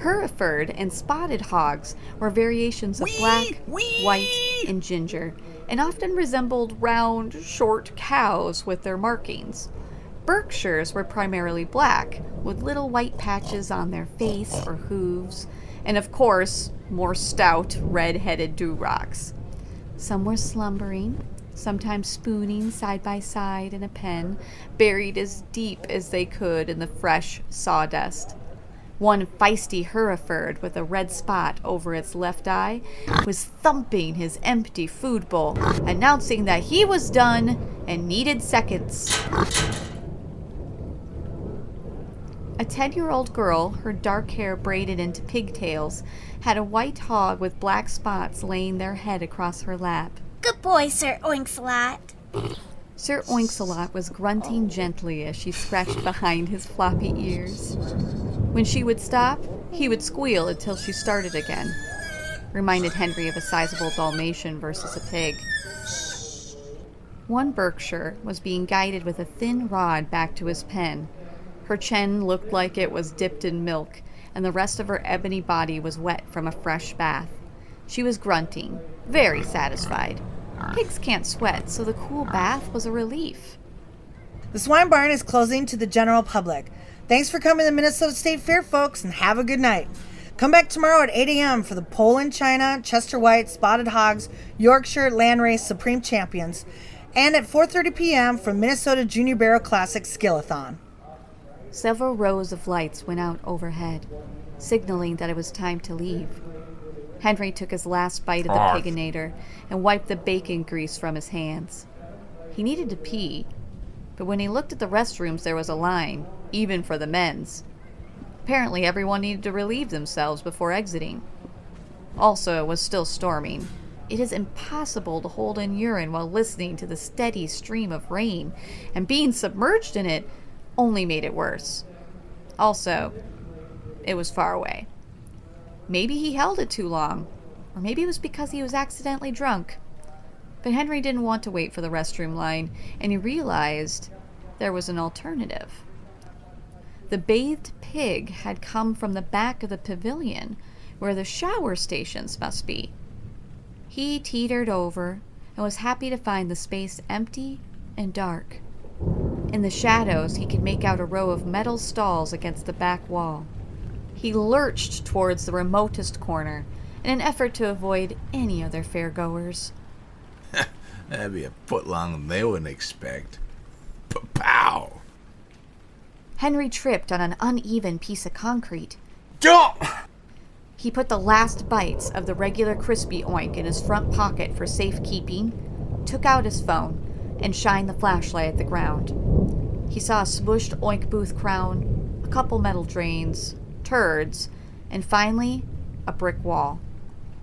Hereford and Spotted Hogs were variations of wee, black, wee. white, and ginger, and often resembled round, short cows with their markings. Berkshires were primarily black, with little white patches on their face or hooves, and of course, more stout, red-headed durocs. Some were slumbering, sometimes spooning side by side in a pen, buried as deep as they could in the fresh sawdust. One feisty Hereford with a red spot over its left eye was thumping his empty food bowl, announcing that he was done and needed seconds. A ten-year-old girl, her dark hair braided into pigtails, had a white hog with black spots laying their head across her lap. Good boy, Sir Oinks-a-Lot. Sir Oinks-a-Lot was grunting gently as she scratched behind his floppy ears. When she would stop, he would squeal until she started again, reminded Henry of a sizable Dalmatian versus a pig. One Berkshire was being guided with a thin rod back to his pen. Her chin looked like it was dipped in milk, and the rest of her ebony body was wet from a fresh bath. She was grunting, very satisfied. Pigs can't sweat, so the cool bath was a relief. The swine barn is closing to the general public. Thanks for coming to the Minnesota State Fair, folks, and have a good night. Come back tomorrow at eight a.m. for the Poland China, Chester White, Spotted Hogs, Yorkshire Landrace Supreme Champions, and at four thirty p.m. for Minnesota Junior Barrel Classic Skillathon. Several rows of lights went out overhead, signaling that it was time to leave. Henry took his last bite of the piginator and wiped the bacon grease from his hands. He needed to pee, but when he looked at the restrooms, there was a line, even for the men's. Apparently everyone needed to relieve themselves before exiting. Also, it was still storming. It is impossible to hold in urine while listening to the steady stream of rain, and being submerged in it only made it worse. Also, it was far away. Maybe he held it too long, or maybe it was because he was accidentally drunk. But Henry didn't want to wait for the restroom line, and he realized there was an alternative. The bathed pig had come from the back of the pavilion, where the shower stations must be. He teetered over and was happy to find the space empty and dark. In the shadows, he could make out a row of metal stalls against the back wall. He lurched towards the remotest corner in an effort to avoid any other fairgoers. That'd be a foot longer than they wouldn't expect. Pow! Henry tripped on an uneven piece of concrete. Jump! He put the last bites of the regular crispy oink in his front pocket for safekeeping, took out his phone, and shined the flashlight at the ground. He saw a smooshed oink booth crown, a couple metal drains, turds, and finally, a brick wall.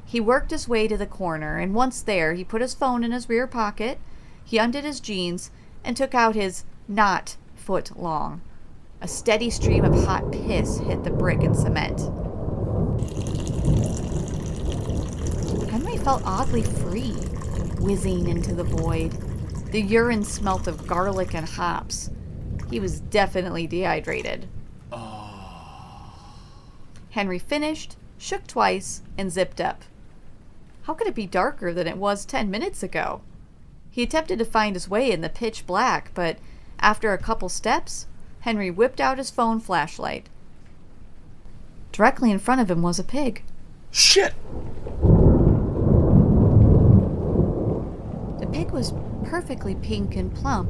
He worked his way to the corner, and once there, he put his phone in his rear pocket, he undid his jeans, and took out his not foot long. A steady stream of hot piss hit the brick and cement. Henry felt oddly free, whizzing into the void. The urine smelt of garlic and hops. He was definitely dehydrated. Oh. Henry finished, shook twice, and zipped up. How could it be darker than it was ten minutes ago? He attempted to find his way in the pitch black, but after a couple steps, Henry whipped out his phone flashlight. Directly in front of him was a pig. Shit! The pig was perfectly pink and plump.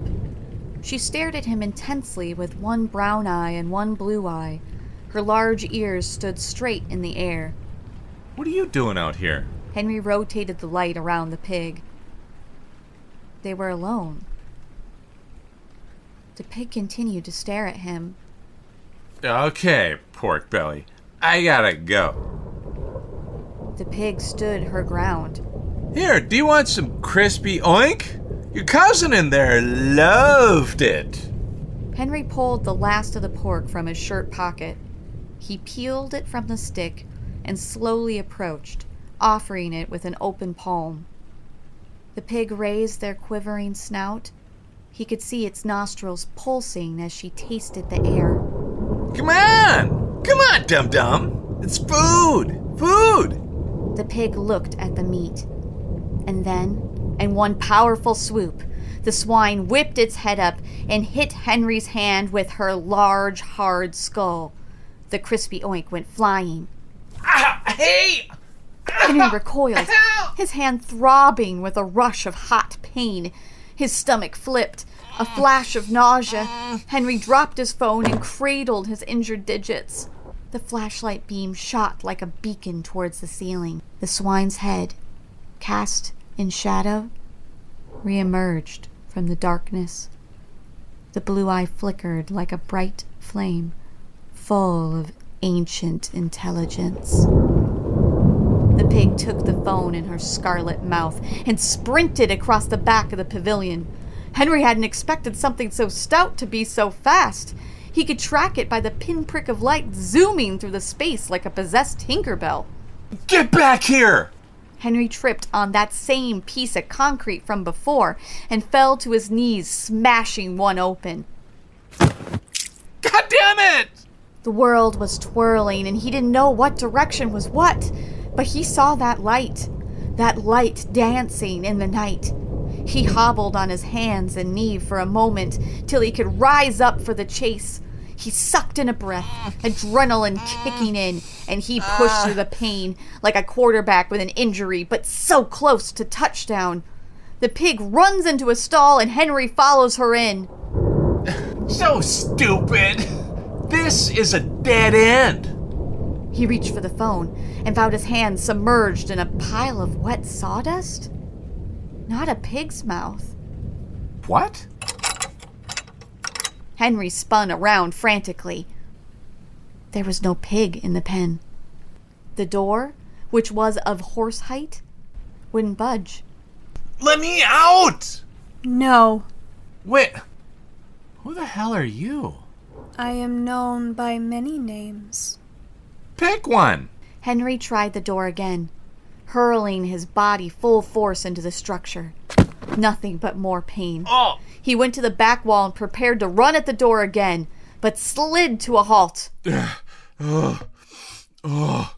She stared at him intensely with one brown eye and one blue eye. Her large ears stood straight in the air. What are you doing out here? Henry rotated the light around the pig. They were alone. The pig continued to stare at him. Okay, pork belly. I gotta go. The pig stood her ground. Here, do you want some crispy oink? Your cousin in there loved it. Henry pulled the last of the pork from his shirt pocket. He peeled it from the stick and slowly approached, offering it with an open palm. The pig raised their quivering snout. He could see its nostrils pulsing as she tasted the air. Come on! Come on, dum-dum! It's food! Food! The pig looked at the meat. And then, in one powerful swoop, The swine whipped its head up and hit Henry's hand with her large, hard skull. The crispy oink went flying. Ah, hey! Henry recoiled, his hand throbbing with a rush of hot pain. His stomach flipped. A flash of nausea. Henry dropped his phone and cradled his injured digits. The flashlight beam shot like a beacon towards the ceiling. The swine's head, cast in shadow, reemerged from the darkness. The blue eye flickered like a bright flame, full of ancient intelligence. The pig took the phone in her scarlet mouth and sprinted across the back of the pavilion. Henry hadn't expected something so stout to be so fast. He could track it by the pinprick of light zooming through the space like a possessed Tinkerbell. Get back here! Henry tripped on that same piece of concrete from before and fell to his knees, smashing one open. God damn it! The world was twirling and he didn't know what direction was what, but he saw that light, that light dancing in the night. He hobbled on his hands and knees for a moment till he could rise up for the chase. He sucked in a breath, adrenaline kicking in, and he pushed through the pain like a quarterback with an injury, but so close to touchdown. The pig runs into a stall and Henry follows her in. So stupid. This is a dead end. He reached for the phone and found his hand submerged in a pile of wet sawdust. Not a pig's mouth. What? Henry spun around frantically. There was no pig in the pen. The door, which was of horse height, wouldn't budge. Let me out! No. Wait, who the hell are you? I am known by many names. Pick one! Henry tried the door again, hurling his body full force into the structure. Nothing but more pain. Oh. He went to the back wall and prepared to run at the door again, but slid to a halt. Oh. Oh.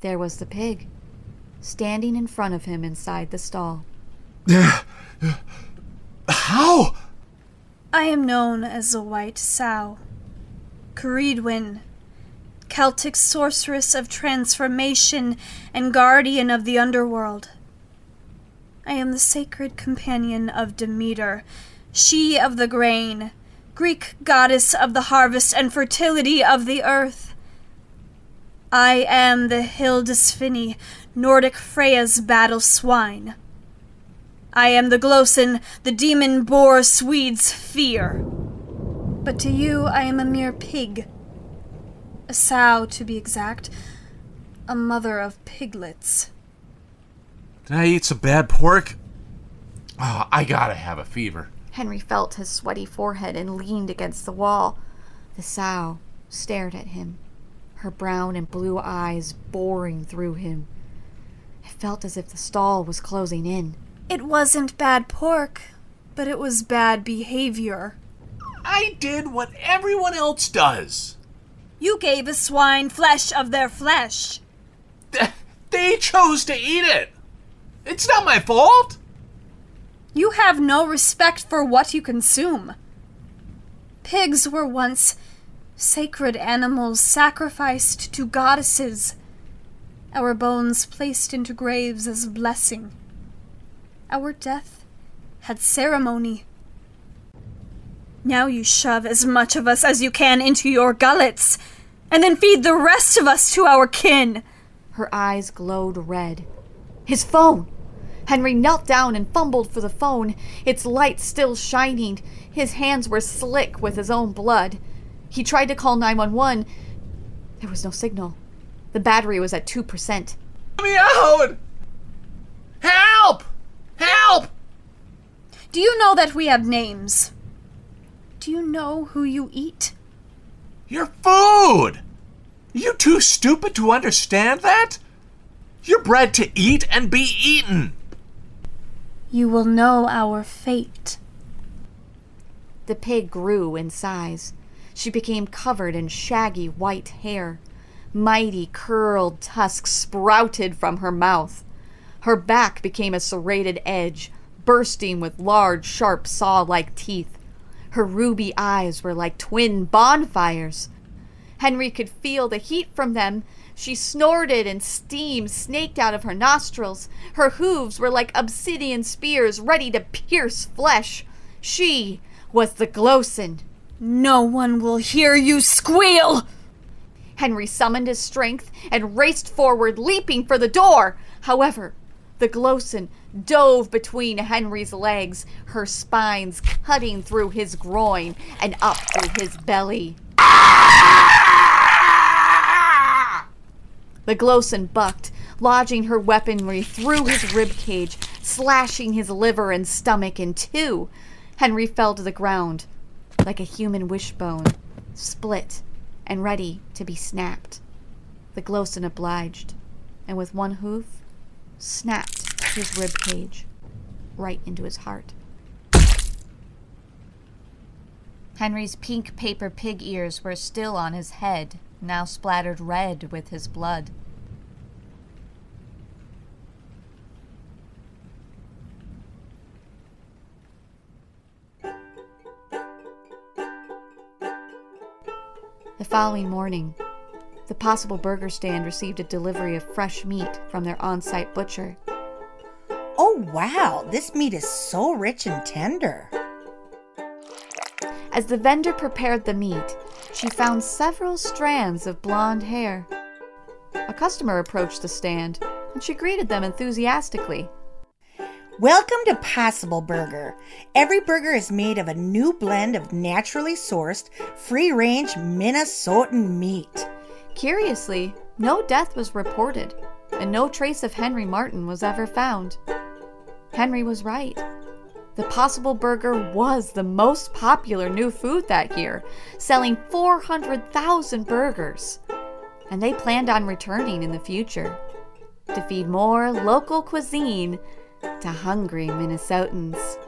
There was the pig, standing in front of him inside the stall. How? I am known as the White Sow. Caridwin, Celtic sorceress of transformation and guardian of the underworld. I am the sacred companion of Demeter, she of the grain, Greek goddess of the harvest and fertility of the earth. I am the Hildisfini, Nordic Freya's battle swine. I am the Glosen, the demon boar Swede's fear. But to you I am a mere pig. A sow, to be exact. A mother of piglets. Did I eat some bad pork? Oh, I gotta have a fever. Henry felt his sweaty forehead and leaned against the wall. The sow stared at him, her brown and blue eyes boring through him. It felt as if the stall was closing in. It wasn't bad pork, but it was bad behavior. I did what everyone else does. You gave a swine flesh of their flesh. They chose to eat it. It's not my fault. You have no respect for what you consume. Pigs were once sacred animals sacrificed to goddesses. Our bones placed into graves as blessing. Our death had ceremony. Now you shove as much of us as you can into your gullets, and then feed the rest of us to our kin. Her eyes glowed red. His phone! Henry knelt down and fumbled for the phone, its light still shining. His hands were slick with his own blood. He tried to call nine one one. There was no signal. The battery was at two percent. Let me out! Help! Help! Do you know that we have names? Do you know who you eat? Your food! You too stupid to understand that? You're bred to eat and be eaten! You will know our fate. The pig grew in size. She became covered in shaggy white hair. Mighty curled tusks sprouted from her mouth. Her back became a serrated edge, bursting with large, sharp, saw-like teeth. Her ruby eyes were like twin bonfires. Henry could feel the heat from them. She snorted and steam snaked out of her nostrils. Her hooves were like obsidian spears ready to pierce flesh. She was the Gloson. No one will hear you squeal! Henry summoned his strength and raced forward, leaping for the door. However, the Gloson dove between Henry's legs, her spines cutting through his groin and up through his belly. The Gloson bucked, lodging her weaponry through his ribcage, slashing his liver and stomach in two. Henry fell to the ground, like a human wishbone, split and ready to be snapped. The Gloson obliged, and with one hoof, snapped his ribcage right into his heart. Henry's pink paper pig ears were still on his head, now splattered red with his blood. The following morning, the Possible Burger Stand received a delivery of fresh meat from their on-site butcher. Oh, wow! This meat is so rich and tender. As the vendor prepared the meat, she found several strands of blonde hair. A customer approached the stand, and she greeted them enthusiastically. Welcome to Possible Burger. Every burger is made of a new blend of naturally sourced, free-range Minnesotan meat. Curiously, no death was reported, and no trace of Henry Martin was ever found. Henry was right. The Possible Burger was the most popular new food that year, selling four hundred thousand burgers. And they planned on returning in the future to feed more local cuisine to hungry Minnesotans.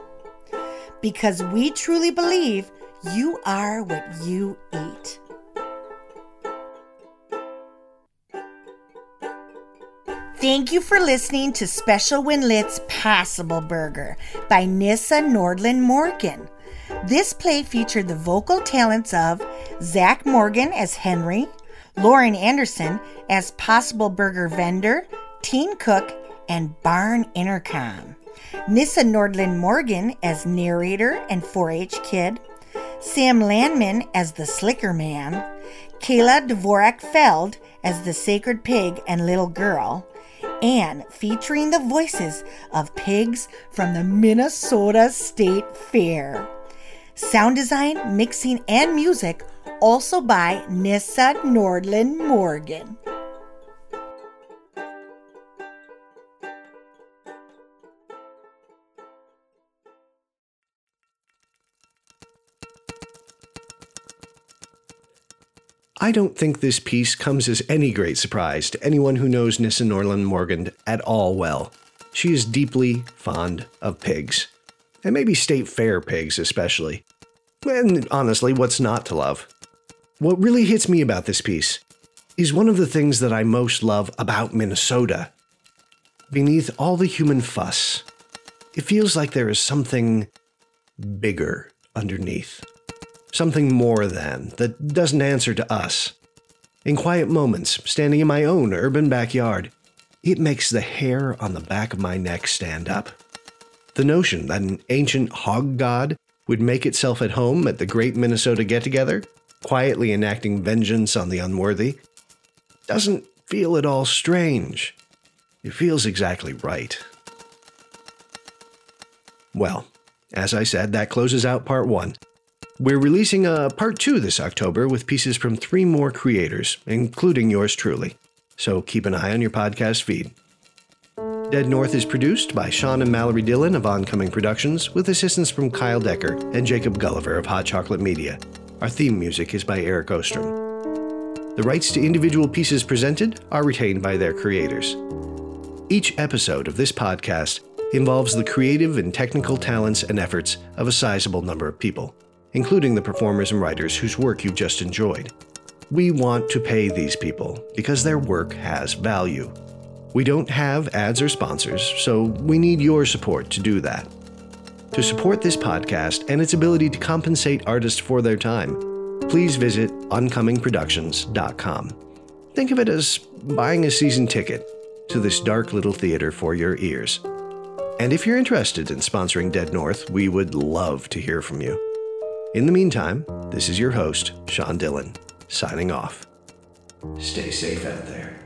Because we truly believe you are what you eat. Thank you for listening to Special When Lit's Possible Burger by Nyssa Nordland Morgan. This play featured the vocal talents of Zach Morgan as Henry, Lauren Anderson as Possible Burger vendor, teen cook, and barn intercom, Nyssa Nordland Morgan as narrator and four H kid, Sam Landman as the Slicker Man, Kayla Dvorak Feld as the Sacred Pig and Little Girl, and featuring the voices of pigs from the Minnesota State Fair. Sound design, mixing, and music also by Nyssa Nordland Morgan. I don't think this piece comes as any great surprise to anyone who knows Nyssa Nordland Morgan at all well. She is deeply fond of pigs, and maybe state fair pigs especially. And honestly, what's not to love? What really hits me about this piece is one of the things that I most love about Minnesota. Beneath all the human fuss, it feels like there is something bigger underneath. Something more than, that doesn't answer to us. In quiet moments, standing in my own urban backyard, it makes the hair on the back of my neck stand up. The notion that an ancient hog god would make itself at home at the Great Minnesota Get-Together, quietly enacting vengeance on the unworthy, doesn't feel at all strange. It feels exactly right. Well, as I said, that closes out part one. We're releasing a part two this October with pieces from three more creators, including yours truly. So keep an eye on your podcast feed. Dead North is produced by Sean and Mallory Dillon of Oncoming Productions with assistance from Kyle Decker and Jacob Gulliver of Hot Chocolate Media. Our theme music is by Eric Ostrom. The rights to individual pieces presented are retained by their creators. Each episode of this podcast involves the creative and technical talents and efforts of a sizable number of people, including the performers and writers whose work you just enjoyed. We want to pay these people because their work has value. We don't have ads or sponsors, so we need your support to do that. To support this podcast and its ability to compensate artists for their time, please visit oncoming productions dot com. Think of it as buying a season ticket to this dark little theater for your ears. And if you're interested in sponsoring Dead North, we would love to hear from you. In the meantime, this is your host, Sean Dillon, signing off. Stay safe out there.